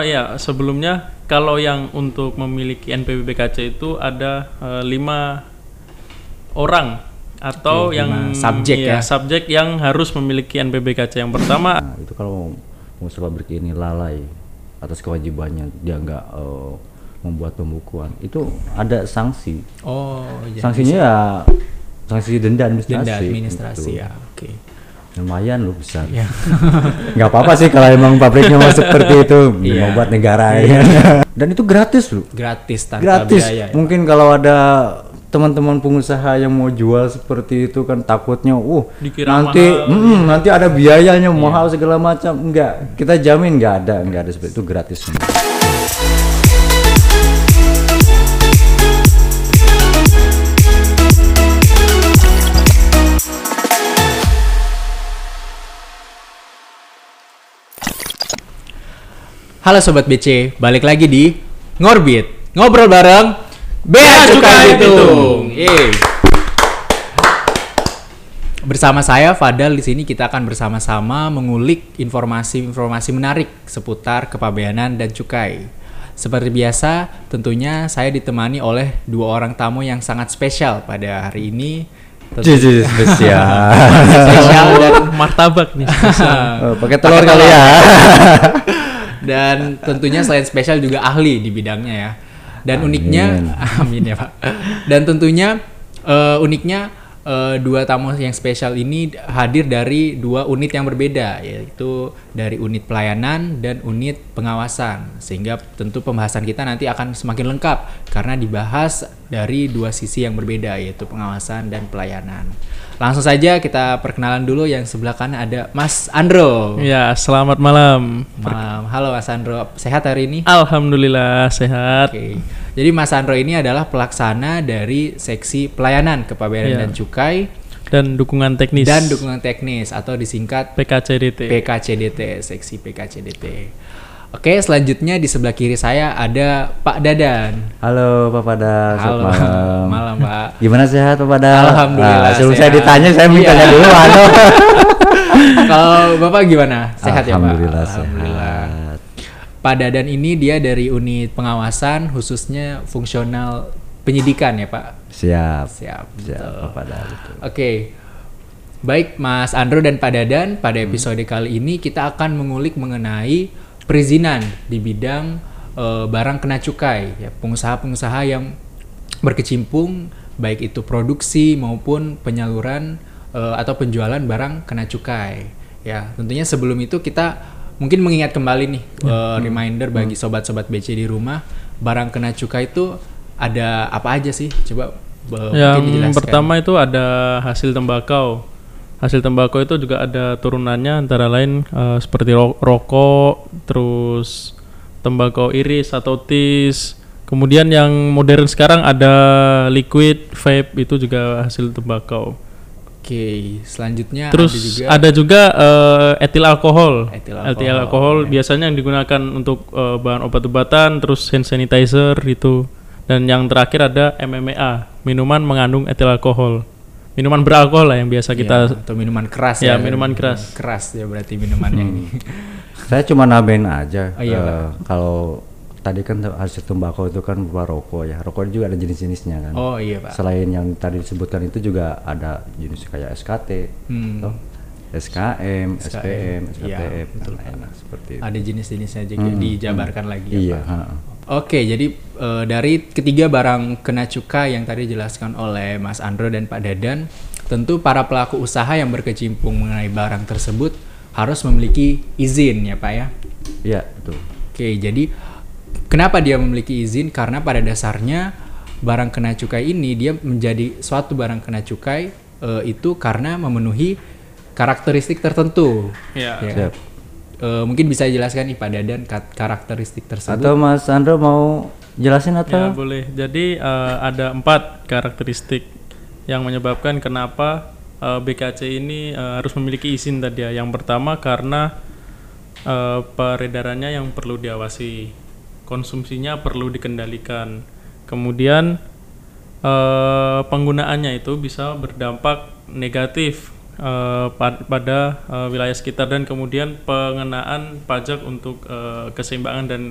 Ya, sebelumnya kalau yang untuk memiliki NPPBKC itu ada 5 orang atau yang subjek ya, subjek yang harus memiliki NPPBKC. Yang pertama itu kalau pengusaha pabrik ini lalai atas kewajibannya, dia nggak membuat pembukuan, itu ada sanksi. Oh, sanksinya ya sanksi denda administrasi. Denda administrasi gitu. Ya, oke. Okay. Lumayan loh besar. Ya. Nggak apa-apa sih kalau emang pabriknya masuk seperti itu, mau buat negara ya. Dan itu gratis loh. Gratis tanpa biaya. Ya, mungkin kalau ada teman-teman pengusaha yang mau jual seperti itu kan takutnya nanti nanti ada biayanya mahal segala macam. Enggak, kita jamin enggak ada seperti itu, gratis semua. Halo Sobat BC, balik lagi di Ngorbit, ngobrol bareng Bea Cukai Bitung. Bersama saya Fadal, di sini kita akan bersama-sama mengulik informasi-informasi menarik seputar kepabeanan dan cukai. Seperti biasa, tentunya saya ditemani oleh dua orang tamu yang sangat spesial pada hari ini. Jadi spesial. Spesial dan martabak nih. Pakai telur kali ya. Dan tentunya selain spesial juga ahli di bidangnya ya. Dan uniknya, amin ya Pak. Dan tentunya dua tamu yang spesial ini hadir dari dua unit yang berbeda, yaitu dari unit pelayanan dan unit pengawasan. Sehingga tentu pembahasan kita nanti akan semakin lengkap karena dibahas dari dua sisi yang berbeda, yaitu pengawasan dan pelayanan. Langsung saja kita perkenalan dulu. Yang sebelah kanan ada Mas Andro. Ya, selamat malam. Malam. Halo Mas Andro, sehat hari ini? Alhamdulillah sehat. Oke. Jadi Mas Andro ini adalah pelaksana dari seksi pelayanan kepabeanan dan cukai dan dukungan teknis. Dan dukungan teknis atau disingkat PKCDT. PKCDT, seksi PKCDT. Oke, selanjutnya di sebelah kiri saya ada Pak Dadan. Halo Pak Fadal, selamat malam. Malam Pak. Gimana sehat Pak Fadal? Alhamdulillah. Sebelum saya ditanya, saya minta dulu. Kalau Bapak gimana? Sehat ya Pak? Alhamdulillah sehat. Pak Dadan ini dia dari unit pengawasan, khususnya fungsional penyidikan ya Pak? Siap. Siap Pak Dadan. Oke, baik Mas Andro dan Pak Dadan, pada episode kali ini kita akan mengulik mengenai perizinan di bidang barang kena cukai. Ya, pengusaha-pengusaha yang berkecimpung baik itu produksi maupun penyaluran atau penjualan barang kena cukai. Ya, tentunya sebelum itu kita mungkin mengingat kembali nih reminder bagi sobat-sobat BC di rumah, barang kena cukai itu ada apa aja sih? Coba yang dijelaskan. Pertama itu ada hasil tembakau. Hasil tembakau itu juga ada turunannya, antara lain seperti rokok, terus tembakau iris atau tis. Kemudian yang modern sekarang ada liquid vape, itu juga hasil tembakau. Oke, selanjutnya terus ada juga etil alkohol. Biasanya yang digunakan untuk bahan obat-obatan, terus hand sanitizer itu. Dan yang terakhir ada MMA, minuman mengandung etil alkohol. Minuman beralkohol lah yang biasa kita atau minuman keras ya. Minuman keras. Keras ya berarti minumannya ini. Saya cuma nambahin aja. Oh, iya, kalau tadi kan hasil tembakau itu kan berupa rokok ya. Rokok juga ada jenis-jenisnya kan. Oh iya Pak. Selain yang tadi disebutkan itu juga ada jenis kayak SKT, SKM, SPM, SKTM, seperti itu. Ada jenis-jenisnya juga dijabarkan lagi ya Pak. Oke, jadi dari ketiga barang kena cukai yang tadi dijelaskan oleh Mas Andro dan Pak Dadan, tentu para pelaku usaha yang berkecimpung mengenai barang tersebut harus memiliki izin ya Pak ya. Iya, betul. Oke, jadi kenapa dia memiliki izin? Karena pada dasarnya barang kena cukai ini dia menjadi suatu barang kena cukai itu karena memenuhi karakteristik tertentu. Iya. Yeah. Mungkin bisa jelaskan nih Pak Dadan karakteristik tersebut. Atau Mas Andro mau jelasin atau? Ya, boleh. Jadi ada 4 karakteristik yang menyebabkan kenapa BKC ini harus memiliki izin tadi ya. Yang pertama karena peredarannya yang perlu diawasi. Konsumsinya perlu dikendalikan. Kemudian penggunaannya itu bisa berdampak negatif pada wilayah sekitar, dan kemudian pengenaan pajak untuk keseimbangan dan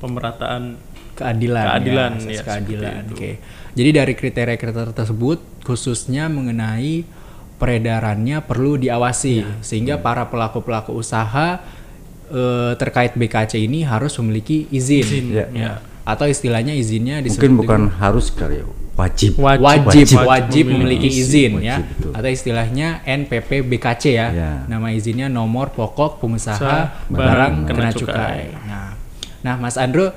pemerataan keadilan ya, keadilan. Oke. Jadi dari kriteria-kriteria tersebut khususnya mengenai peredarannya perlu diawasi ya, sehingga para pelaku-pelaku usaha terkait BKC ini harus memiliki izin ya, ya. Atau istilahnya izinnya mungkin bukan harus kali ya, wajib memiliki izin ya, betul. Atau istilahnya NPPBKC ya, ya. Nama izinnya nomor pokok pengusaha barang kena cukai. Nah, Mas Andro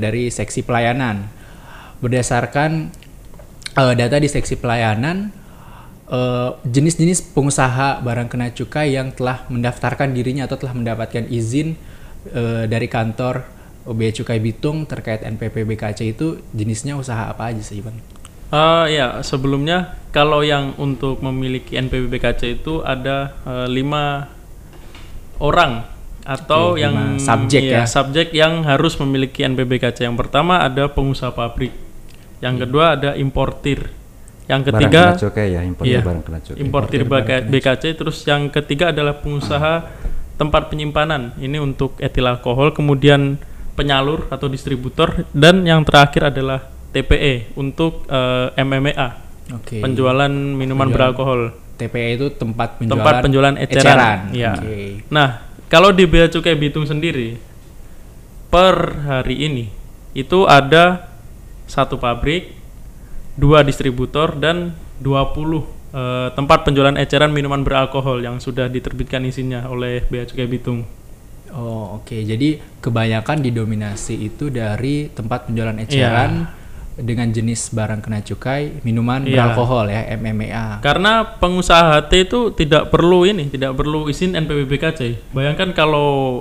dari seksi pelayanan. Berdasarkan data di seksi pelayanan, jenis-jenis pengusaha barang kena cukai yang telah mendaftarkan dirinya atau telah mendapatkan izin dari kantor Bea Cukai Bitung terkait NPPBKC itu jenisnya usaha apa aja sih, Bang? Ya, sebelumnya kalau yang untuk memiliki NPPBKC itu ada 5 orang atau yang subjek ya, subjek yang harus memiliki NPPBKC. Yang pertama ada pengusaha pabrik, yang kedua ada importir, yang ketiga barang kena cukai ya, importir BKC, terus yang ketiga adalah pengusaha tempat penyimpanan, ini untuk etil alkohol, kemudian penyalur atau distributor, dan yang terakhir adalah TPE untuk MMA. Oke. Penjualan minuman beralkohol. TPE itu tempat penjualan eceran. Ya. Okay. Nah, kalau di Bea Cukai Bitung sendiri per hari ini itu ada 1 pabrik, 2 distributor, dan 20 tempat penjualan eceran minuman beralkohol yang sudah diterbitkan izinnya oleh Bea Cukai Bitung. Oh, oke. Jadi kebanyakan didominasi itu dari tempat penjualan eceran dengan jenis barang kena cukai, minuman beralkohol ya, MMA. Karena pengusaha HT itu tidak perlu izin NPPBKC. Bayangkan kalau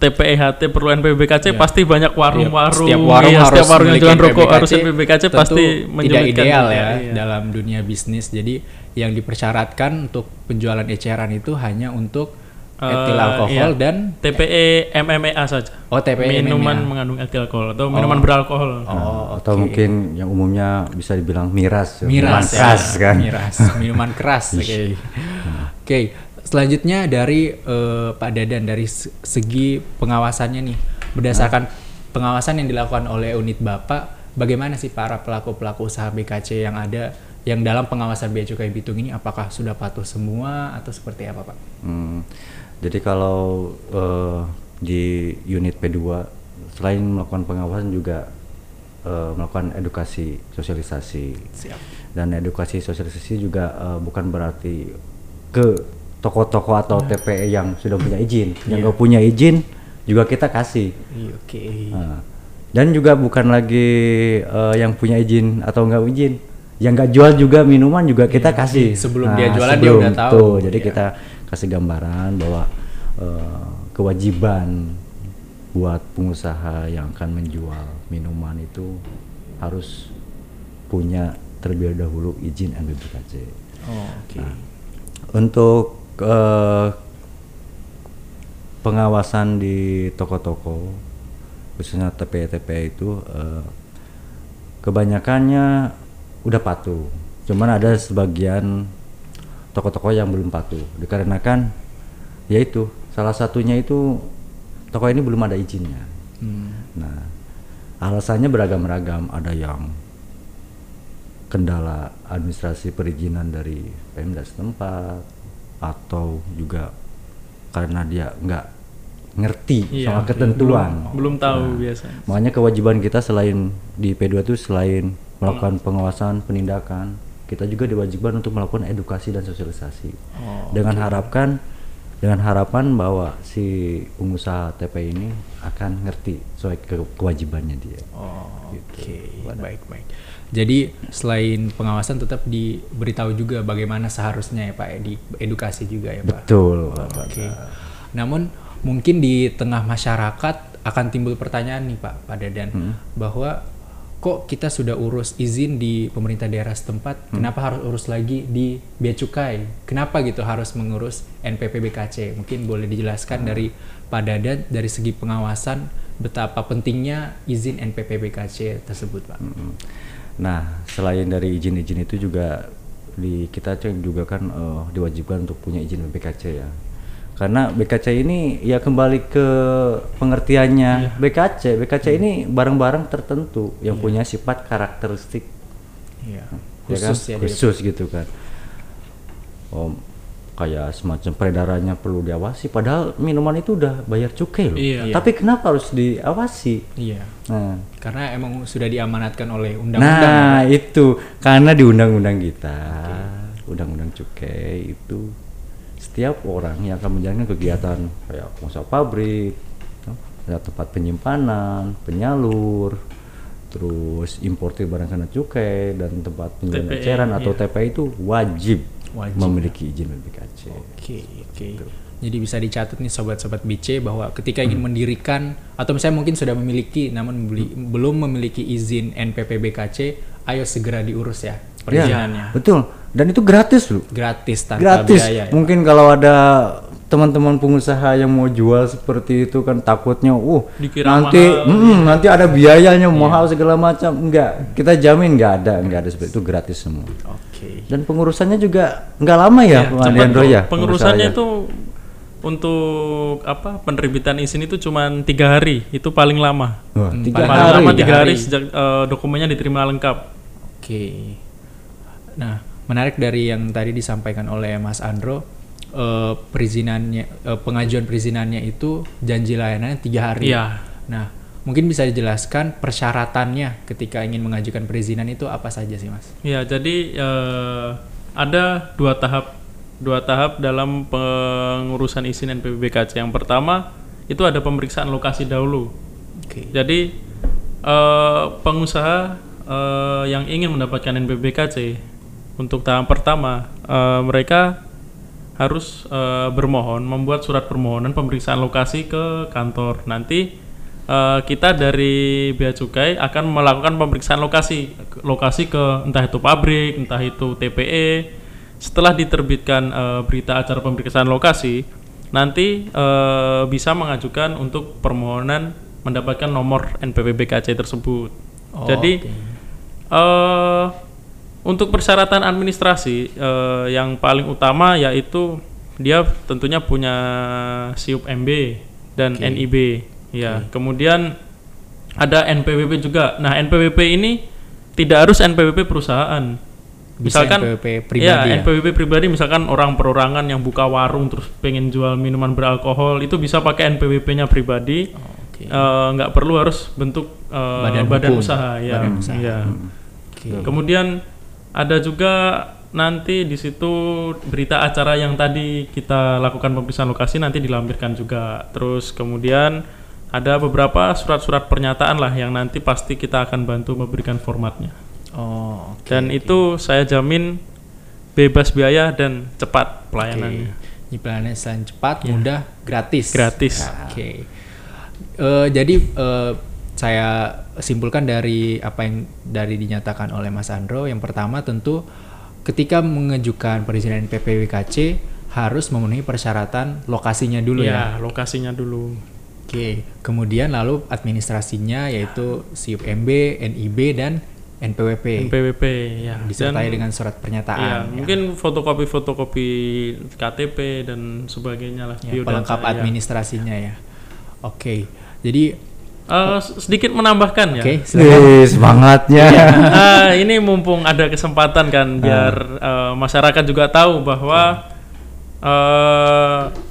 TPE HT perlu NPPBKC, pasti banyak warung-warung. Setiap warung yang jualan rokok harus NPPBKC, pasti tidak ideal ya dalam dunia bisnis. Jadi yang dipersyaratkan untuk penjualan eceran itu hanya untuk etil alkohol dan TPE MMA saja. Oh, TPE minuman MMA mengandung etil alkohol atau minuman beralkohol. Atau mungkin yang umumnya bisa dibilang miras ya, keras kan. Miras, minuman keras. Oke. Okay. Selanjutnya dari Pak Dadan, dari segi pengawasannya nih. Berdasarkan pengawasan yang dilakukan oleh unit Bapak, bagaimana sih para pelaku-pelaku usaha BKC yang ada yang dalam pengawasan Bea Cukai Bitung ini, apakah sudah patuh semua atau seperti apa, Pak? Jadi kalau di unit P2 selain melakukan pengawasan juga melakukan edukasi sosialisasi. Siap. Dan edukasi sosialisasi juga bukan berarti ke toko-toko atau TPE yang sudah punya izin, yang nggak punya izin juga kita kasih. Oke. Dan juga bukan lagi yang punya izin atau nggak izin, yang nggak jual juga minuman juga kita kasih. Sebelum dia jualan dia udah tahu. Tuh, jadi kita kasih gambaran bahwa kewajiban buat pengusaha yang akan menjual minuman itu harus punya terlebih dahulu izin NPPBKC. Oke. Nah, untuk pengawasan di toko-toko khususnya TPE-TPE itu kebanyakannya udah patuh, cuman ada sebagian toko-toko yang belum patuh dikarenakan yaitu salah satunya itu toko ini belum ada izinnya. Nah, alasannya beragam-ragam, ada yang kendala administrasi perizinan dari Pemda setempat, atau juga karena dia nggak ngerti soal ketentuan, belum tahu biasanya. Makanya kewajiban kita selain di P2 itu selain melakukan pengawasan, penindakan, kita juga diwajibkan untuk melakukan edukasi dan sosialisasi. Dengan harapan bahwa si pengusaha TPE ini akan ngerti soal kewajibannya dia. Baik. Jadi selain pengawasan tetap diberitahu juga bagaimana seharusnya ya, Pak, di edukasi juga ya, Pak. Betul. Oke. Namun mungkin di tengah masyarakat akan timbul pertanyaan nih, Pak, pada dan bahwa kok kita sudah urus izin di pemerintah daerah setempat, kenapa harus urus lagi di Bea Cukai? Kenapa gitu harus mengurus NPPBKC? Mungkin boleh dijelaskan dari Pak Dadan dari segi pengawasan betapa pentingnya izin NPPBKC tersebut, Pak. Nah, selain dari izin-izin itu juga di kita cek juga kan diwajibkan untuk punya izin BKC ya. Karena BKC ini ya kembali ke pengertiannya yeah. BKC ini barang-barang tertentu yang yeah. punya sifat karakteristik yeah. khusus ya, gitu kan. Kayak semacam peredarannya perlu diawasi, padahal minuman itu udah bayar cukai loh. Iya. Tapi kenapa harus diawasi? Iya. Nah, karena emang sudah diamanatkan oleh undang-undang. Nah, itu karena di undang-undang kita, okay. undang-undang cukai itu setiap orang yang akan menjalankan kegiatan kayak usaha pabrik, tempat penyimpanan, penyalur, terus importir barang kena cukai dan tempat penjualan eceran atau TPE itu wajib memiliki izin BKC. Oke. Gitu. Jadi bisa dicatat nih sobat-sobat BC bahwa ketika ingin mendirikan atau misalnya mungkin sudah memiliki namun belum memiliki izin NPPBKC, ayo segera diurus ya perjalanannya. Ya, betul. Dan itu gratis loh. Gratis tanpa biaya. Ya, mungkin Pak. Kalau ada teman-teman pengusaha yang mau jual seperti itu kan takutnya nanti ada biayanya mahal segala macam. Enggak, kita jamin enggak ada seperti itu, gratis semua. Oke. Dan pengurusannya juga enggak lama ya, Pak Deandro ya. Pengurusannya itu untuk penerbitan izin itu cuma 3 hari, itu paling lama. Wah, 3 hari sejak dokumennya diterima lengkap. Oke. Nah, menarik dari yang tadi disampaikan oleh Mas Andro. Pengajuan perizinannya itu janji layanannya 3 hari. Iya. Nah, mungkin bisa dijelaskan persyaratannya ketika ingin mengajukan perizinan itu apa saja sih, Mas? Iya, jadi ada dua tahap dalam pengurusan izin NPPBKC. Yang pertama itu ada pemeriksaan lokasi dahulu. Okay. Jadi pengusaha yang ingin mendapatkan NPPBKC untuk tahap pertama mereka harus bermohon membuat surat permohonan pemeriksaan lokasi ke kantor. Nanti kita dari Bea Cukai akan melakukan pemeriksaan lokasi ke entah itu pabrik, entah itu TPE. Setelah diterbitkan berita acara pemeriksaan lokasi, nanti bisa mengajukan untuk permohonan mendapatkan nomor NPPBKC tersebut. Jadi untuk persyaratan administrasi yang paling utama yaitu dia tentunya punya SIUP MB dan NIB. Ya, kemudian ada NPWP juga. Nah, NPWP ini tidak harus NPWP perusahaan. Bisa misalkan NPWP pribadi. Ya, NPWP pribadi misalkan orang perorangan yang buka warung terus pengen jual minuman beralkohol itu bisa pakai NPWP-nya pribadi. Nggak perlu harus bentuk badan usaha ya. Badan usaha. Ya. Kemudian ada juga nanti di situ berita acara yang tadi kita lakukan pemeriksaan lokasi nanti dilampirkan juga. Terus kemudian ada beberapa surat-surat pernyataan lah yang nanti pasti kita akan bantu memberikan formatnya. Itu saya jamin bebas biaya dan cepat pelayanannya. Pelayanannya selain cepat, mudah, gratis. Jadi saya simpulkan dari apa yang dinyatakan oleh Mas Andro, yang pertama tentu ketika mengajukan perizinan NPPBKC harus memenuhi persyaratan lokasinya dulu ya. Lokasinya dulu. Oke. Kemudian lalu administrasinya yaitu SIUP MB, NIB dan NPWP. NPWP ya. Disertai dengan surat pernyataan. Ya, mungkin fotokopi KTP dan sebagainya lah. Ya, pelengkap administrasinya ya. Oke. Jadi sedikit menambahkan semangatnya. Ini mumpung ada kesempatan kan biar masyarakat juga tahu bahwa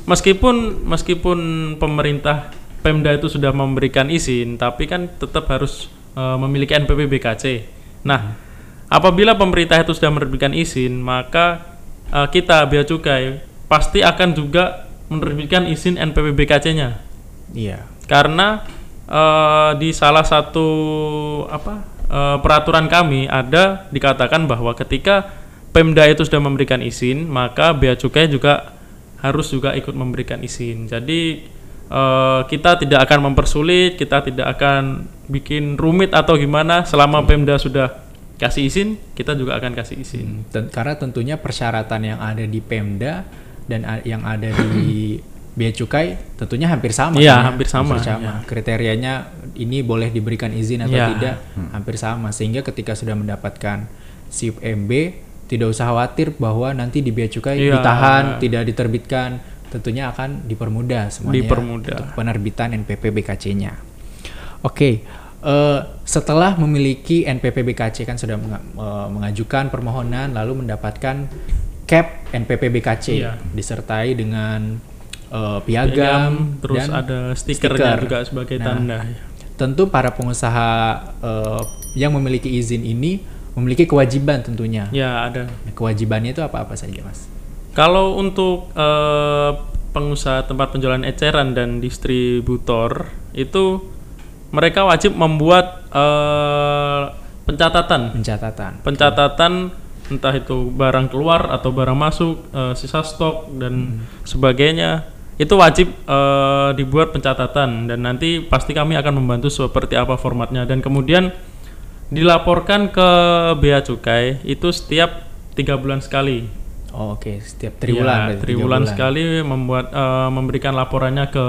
meskipun pemerintah Pemda itu sudah memberikan izin, tapi kan tetap harus memiliki NPPBKC. Nah, apabila pemerintah itu sudah memberikan izin, maka kita Bea Cukai pasti akan juga menerbitkan izin NPPBKC-nya. Iya. Karena di salah satu peraturan kami ada dikatakan bahwa ketika Pemda itu sudah memberikan izin, maka Bea Cukai juga harus juga ikut memberikan izin. Jadi kita tidak akan mempersulit, kita tidak akan bikin rumit atau gimana. Selama Pemda sudah kasih izin, kita juga akan kasih izin. Karena tentunya persyaratan yang ada di Pemda dan yang ada di Bea Cukai tentunya hampir sama. Iya, hampir sama. Ya. Kriterianya ini boleh diberikan izin atau tidak hampir sama. Sehingga ketika sudah mendapatkan SIUP MB tidak usah khawatir bahwa nanti di Bea Cukai ditahan, tidak diterbitkan, tentunya akan dipermudah semuanya untuk penerbitan NPPBKC-nya. Oke, setelah memiliki NPPBKC kan sudah mengajukan permohonan lalu mendapatkan cap NPPBKC disertai dengan piagam, terus dan ada stikernya juga sebagai tanda. Tentu para pengusaha yang memiliki izin ini memiliki kewajiban tentunya. Ya, ada. Kewajibannya itu apa-apa saja, Mas? Kalau untuk pengusaha tempat penjualan eceran dan distributor, itu mereka wajib membuat pencatatan, entah itu barang keluar atau barang masuk, sisa stok dan sebagainya. Itu wajib dibuat pencatatan, dan nanti pasti kami akan membantu seperti apa formatnya, dan kemudian dilaporkan ke Bea Cukai itu setiap 3 bulan sekali. Oh, oke, setiap triwulan. Ya, triwulan sekali membuat memberikan laporannya ke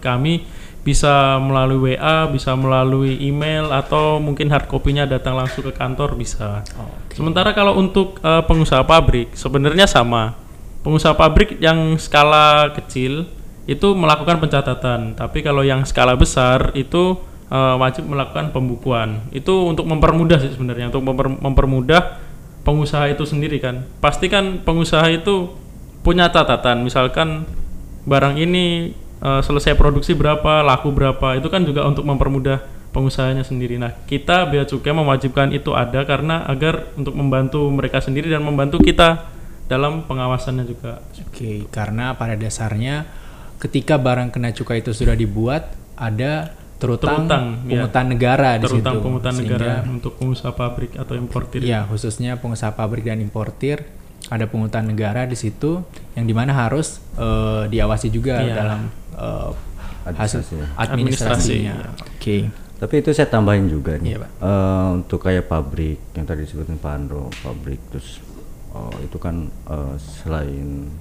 kami, bisa melalui WA, bisa melalui email, atau mungkin hard copy-nya datang langsung ke kantor bisa. Oh, okay. Sementara kalau untuk pengusaha pabrik sebenarnya sama. Pengusaha pabrik yang skala kecil itu melakukan pencatatan, tapi kalau yang skala besar itu wajib melakukan pembukuan. Itu untuk mempermudah sih sebenarnya, untuk mempermudah pengusaha itu sendiri kan. Pasti kan pengusaha itu punya catatan, misalkan barang ini selesai produksi berapa, laku berapa, itu kan juga untuk mempermudah pengusahanya sendiri. Nah, kita Bea Cukai mewajibkan itu ada karena agar untuk membantu mereka sendiri dan membantu kita dalam pengawasannya juga. Oke, karena pada dasarnya ketika barang kena cukai itu sudah dibuat, ada terutang pungutan negara di situ. Terutang pungutan negara untuk pengusaha pabrik atau importir. Ya, khususnya pengusaha pabrik dan importir ada pungutan negara di situ yang dimana harus diawasi juga dalam administrasinya. Oke. Tapi itu saya tambahin juga nih, Pak. Untuk kayak pabrik yang tadi disebutin Pak Andro, pabrik terus itu kan selain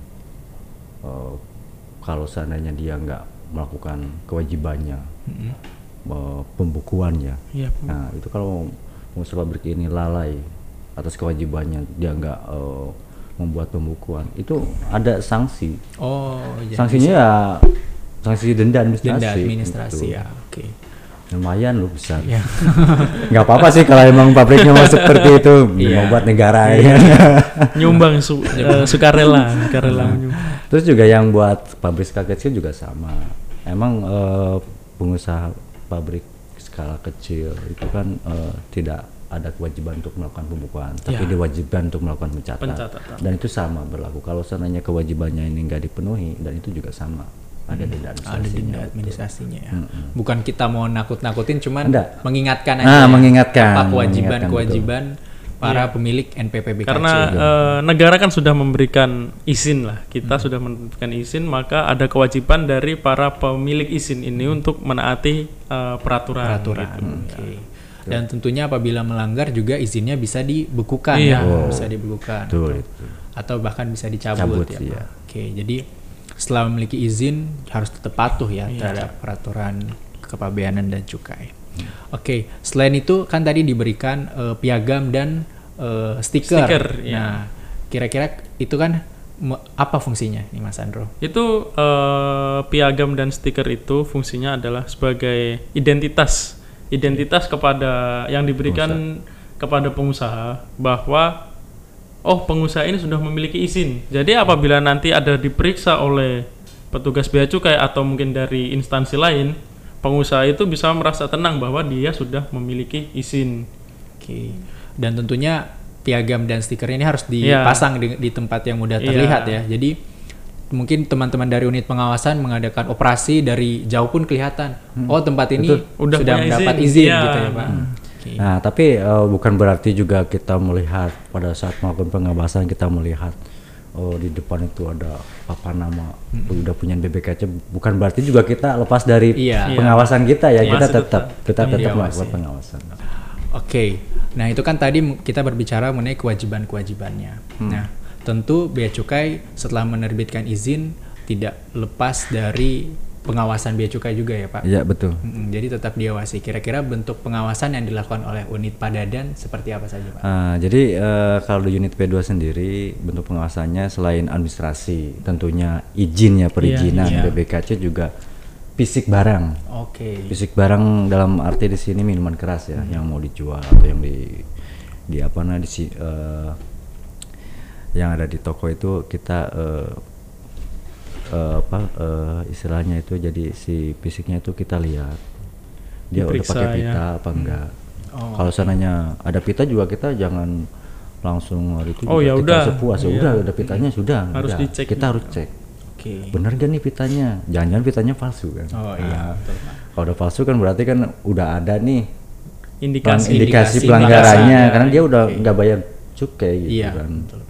kalau seandainya dia nggak melakukan kewajibannya, pembukuannya. Nah, itu kalau pengusaha pabrik ini lalai atas kewajibannya, dia nggak membuat pembukuan, itu ada sanksi. Oh, sanksinya ya sanksi denda administrasi. Denda administrasi gitu. Oke. Lumayan loh besar. Nggak apa-apa sih kalau emang pabriknya mau seperti itu, mau buat negara ya. Nyumbang sukarela. Terus juga yang buat pabrik skala kecil juga sama. Emang pengusaha pabrik skala kecil itu kan tidak ada kewajiban untuk melakukan pembukuan, tapi diwajibkan untuk melakukan pencatatan. Dan itu sama berlaku. Kalau seandainya kewajibannya ini nggak dipenuhi, dan itu juga sama. Ada denda administrasinya. Bukan kita mau nakut-nakutin, cuman mengingatkan aja. Mengingatkan kewajiban-kewajiban para pemilik NPPBKC. Karena negara kan sudah memberikan izin lah, kita sudah memberikan izin, maka ada kewajiban dari para pemilik izin ini untuk menaati peraturan. Gitu. Dan tentunya apabila melanggar juga izinnya bisa dibekukan, bisa dibekukan, atau bahkan bisa dicabut. Jadi setelah memiliki izin harus tetap patuh terhadap peraturan kepabeanan dan cukai. Oke, selain itu kan tadi diberikan piagam dan stiker. Nah, kira-kira itu kan apa fungsinya nih, Mas Andro? Itu piagam dan stiker itu fungsinya adalah sebagai identitas kepada yang diberikan kepada pengusaha bahwa pengusaha ini sudah memiliki izin. Jadi apabila nanti ada diperiksa oleh petugas Bea Cukai atau mungkin dari instansi lain, pengusaha itu bisa merasa tenang bahwa dia sudah memiliki izin. Oke. Dan tentunya piagam dan stiker ini harus dipasang di tempat yang mudah terlihat ya. Jadi mungkin teman-teman dari unit pengawasan mengadakan operasi dari jauh pun kelihatan. Oh, tempat ini sudah mendapat izin gitu ya, Pak. Nah, tapi bukan berarti juga kita melihat pada saat melakukan pengawasan kita melihat di depan itu ada papan nama udah punya BBKC, bukan berarti juga kita lepas dari pengawasan kita ya. Kita tetap melakukan pengawasan. Oke. Nah, itu kan tadi kita berbicara mengenai kewajiban-kewajibannya. Nah, tentu Bea Cukai setelah menerbitkan izin tidak lepas dari pengawasan Bea Cukai juga ya Pak? Iya betul. Jadi tetap diawasi. Kira-kira bentuk pengawasan yang dilakukan oleh unit Padadan seperti apa saja Pak? Jadi kalau di unit P2 sendiri bentuk pengawasannya selain administrasi tentunya izinnya perizinan BBKC juga fisik barang. Oke. Fisik barang dalam arti di sini minuman keras ya yang mau dijual atau yang yang ada di toko itu kita istilahnya itu jadi si fisiknya itu kita lihat dia udah pakai pita apa enggak. Kalau sananya ada pita juga kita jangan langsung hari itu udah pitanya sudah harus dicek, kita harus cek bener gak nih pitanya, jangan-jangan pitanya palsu kan. Kalau udah palsu kan berarti kan udah ada nih indikasi pelanggarannya karena dia udah nggak bayar cukai gitu kan. Betul.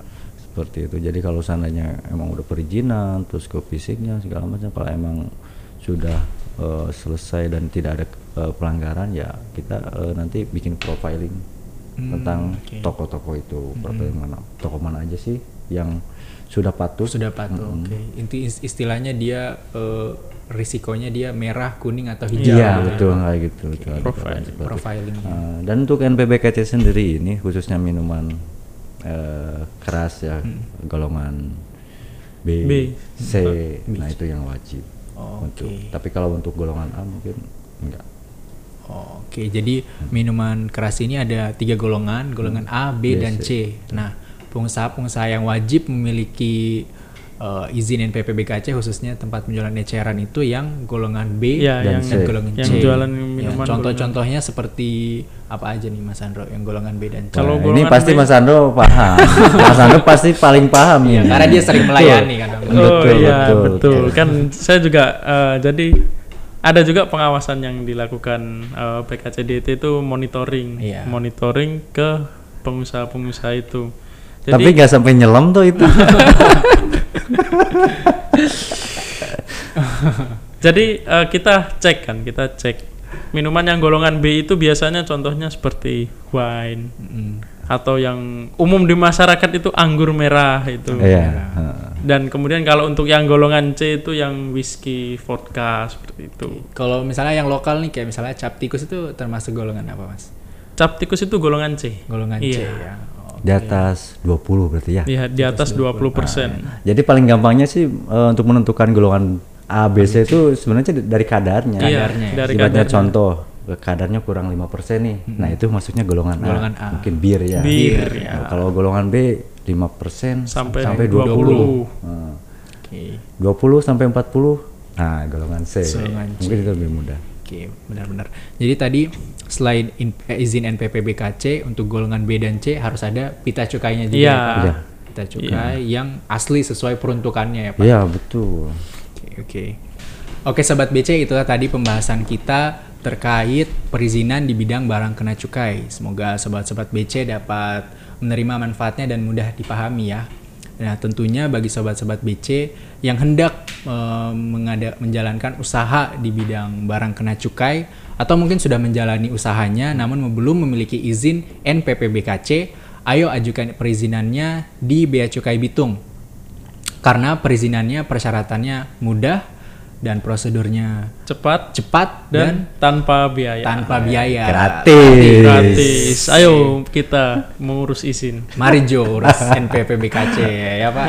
Seperti itu. Jadi kalau seandainya emang udah perizinan, terus ke fisiknya segala macam, kalau emang sudah selesai dan tidak ada pelanggaran, ya kita nanti bikin profiling tentang toko-toko itu, profiling mana, toko mana aja sih yang sudah patuh. Sudah patuh. Oke. Inti istilahnya dia risikonya dia merah, kuning atau hijau. Iya betul kayak gitu. Profiling. Dan untuk NPBKC sendiri ini khususnya minuman keras ya golongan B, C, nah itu yang wajib. Untuk, tapi kalau untuk golongan A mungkin enggak. Oke, jadi minuman keras ini ada 3 golongan, golongan A, B, dan C. Nah, pengusaha-pengusaha yang wajib memiliki izin NPPBKC khususnya tempat penjualan eceran itu yang golongan B dan golongan C. Contoh-contohnya seperti apa aja nih Mas Andro yang golongan B dan C? Kalau ini pasti Mas Andro paham. Mas Andro pasti paling paham ya. Karena dia sering melayani kan. Betul. Kan saya juga jadi ada juga pengawasan yang dilakukan PKCDT itu monitoring, monitoring ke pengusaha-pengusaha itu. Jadi, tapi nggak sampai nyelam tuh itu. Jadi kita cek minuman yang golongan B itu biasanya contohnya seperti wine atau yang umum di masyarakat itu anggur merah itu. Dan kemudian kalau untuk yang golongan C itu yang whisky, vodka seperti itu. Kalau misalnya yang lokal nih kayak misalnya cap tikus itu termasuk golongan apa Mas? Cap tikus itu golongan C. Golongan C ya. Di atas 20 berarti ya? Iya, di atas 20%. Jadi paling gampangnya sih untuk menentukan golongan A, B, C itu sebenarnya dari kadarnya. Dari kadarnya. Contoh, kadarnya kurang 5% nih. Nah, itu maksudnya golongan A. Mungkin bir ya. Nah, kalau golongan B 5% sampai 20. 20 sampai 40. Nah, golongan C. Mungkin itu lebih mudah. Oke, benar-benar. Jadi tadi selain izin NPPBKC untuk golongan B dan C harus ada pita cukainya juga. Pita cukai yang asli sesuai peruntukannya ya Pak. Iya betul. Oke, Sobat BC, itulah tadi pembahasan kita terkait perizinan di bidang barang kena cukai. Semoga Sobat-Sobat BC dapat menerima manfaatnya dan mudah dipahami ya. Nah tentunya bagi Sobat-Sobat BC yang hendak menjalankan usaha di bidang barang kena cukai atau mungkin sudah menjalani usahanya namun belum memiliki izin NPPBKC, ayo ajukan perizinannya di Bea Cukai Bitung karena perizinannya persyaratannya mudah dan prosedurnya cepat dan tanpa biaya gratis. Ayo kita mengurus izin, mari Jo urus NPPBKC ya Pak.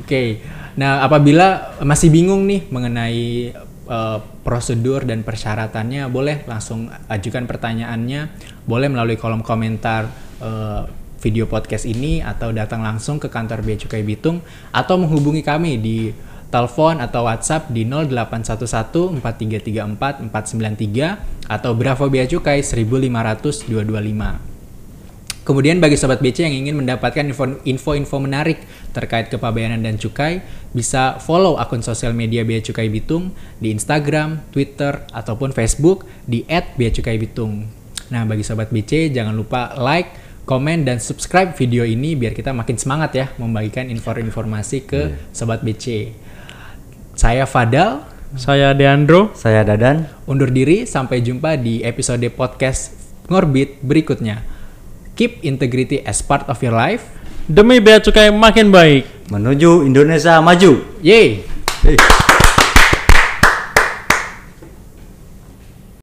Oke. Nah apabila masih bingung nih mengenai prosedur dan persyaratannya, boleh langsung ajukan pertanyaannya, boleh melalui kolom komentar video podcast ini atau datang langsung ke kantor Bea Cukai Bitung atau menghubungi kami di telepon atau WhatsApp di 0811 4334 493 atau Bravo Bea Cukai 1500225. Kemudian bagi Sobat BC yang ingin mendapatkan info-info menarik terkait kepabeanan dan cukai, bisa follow akun sosial media Bea Cukai Bitung di Instagram, Twitter, ataupun Facebook di @beacukai bitung. Nah, bagi Sobat BC jangan lupa like, komen dan subscribe video ini biar kita makin semangat ya membagikan informasi ke Sobat BC. Saya Fadal, saya Deandro, saya Dadan. Undur diri, sampai jumpa di episode podcast Ngorbit berikutnya. Keep integrity as part of your life. Demi Bea Cukai makin baik. Menuju Indonesia maju. Yeay.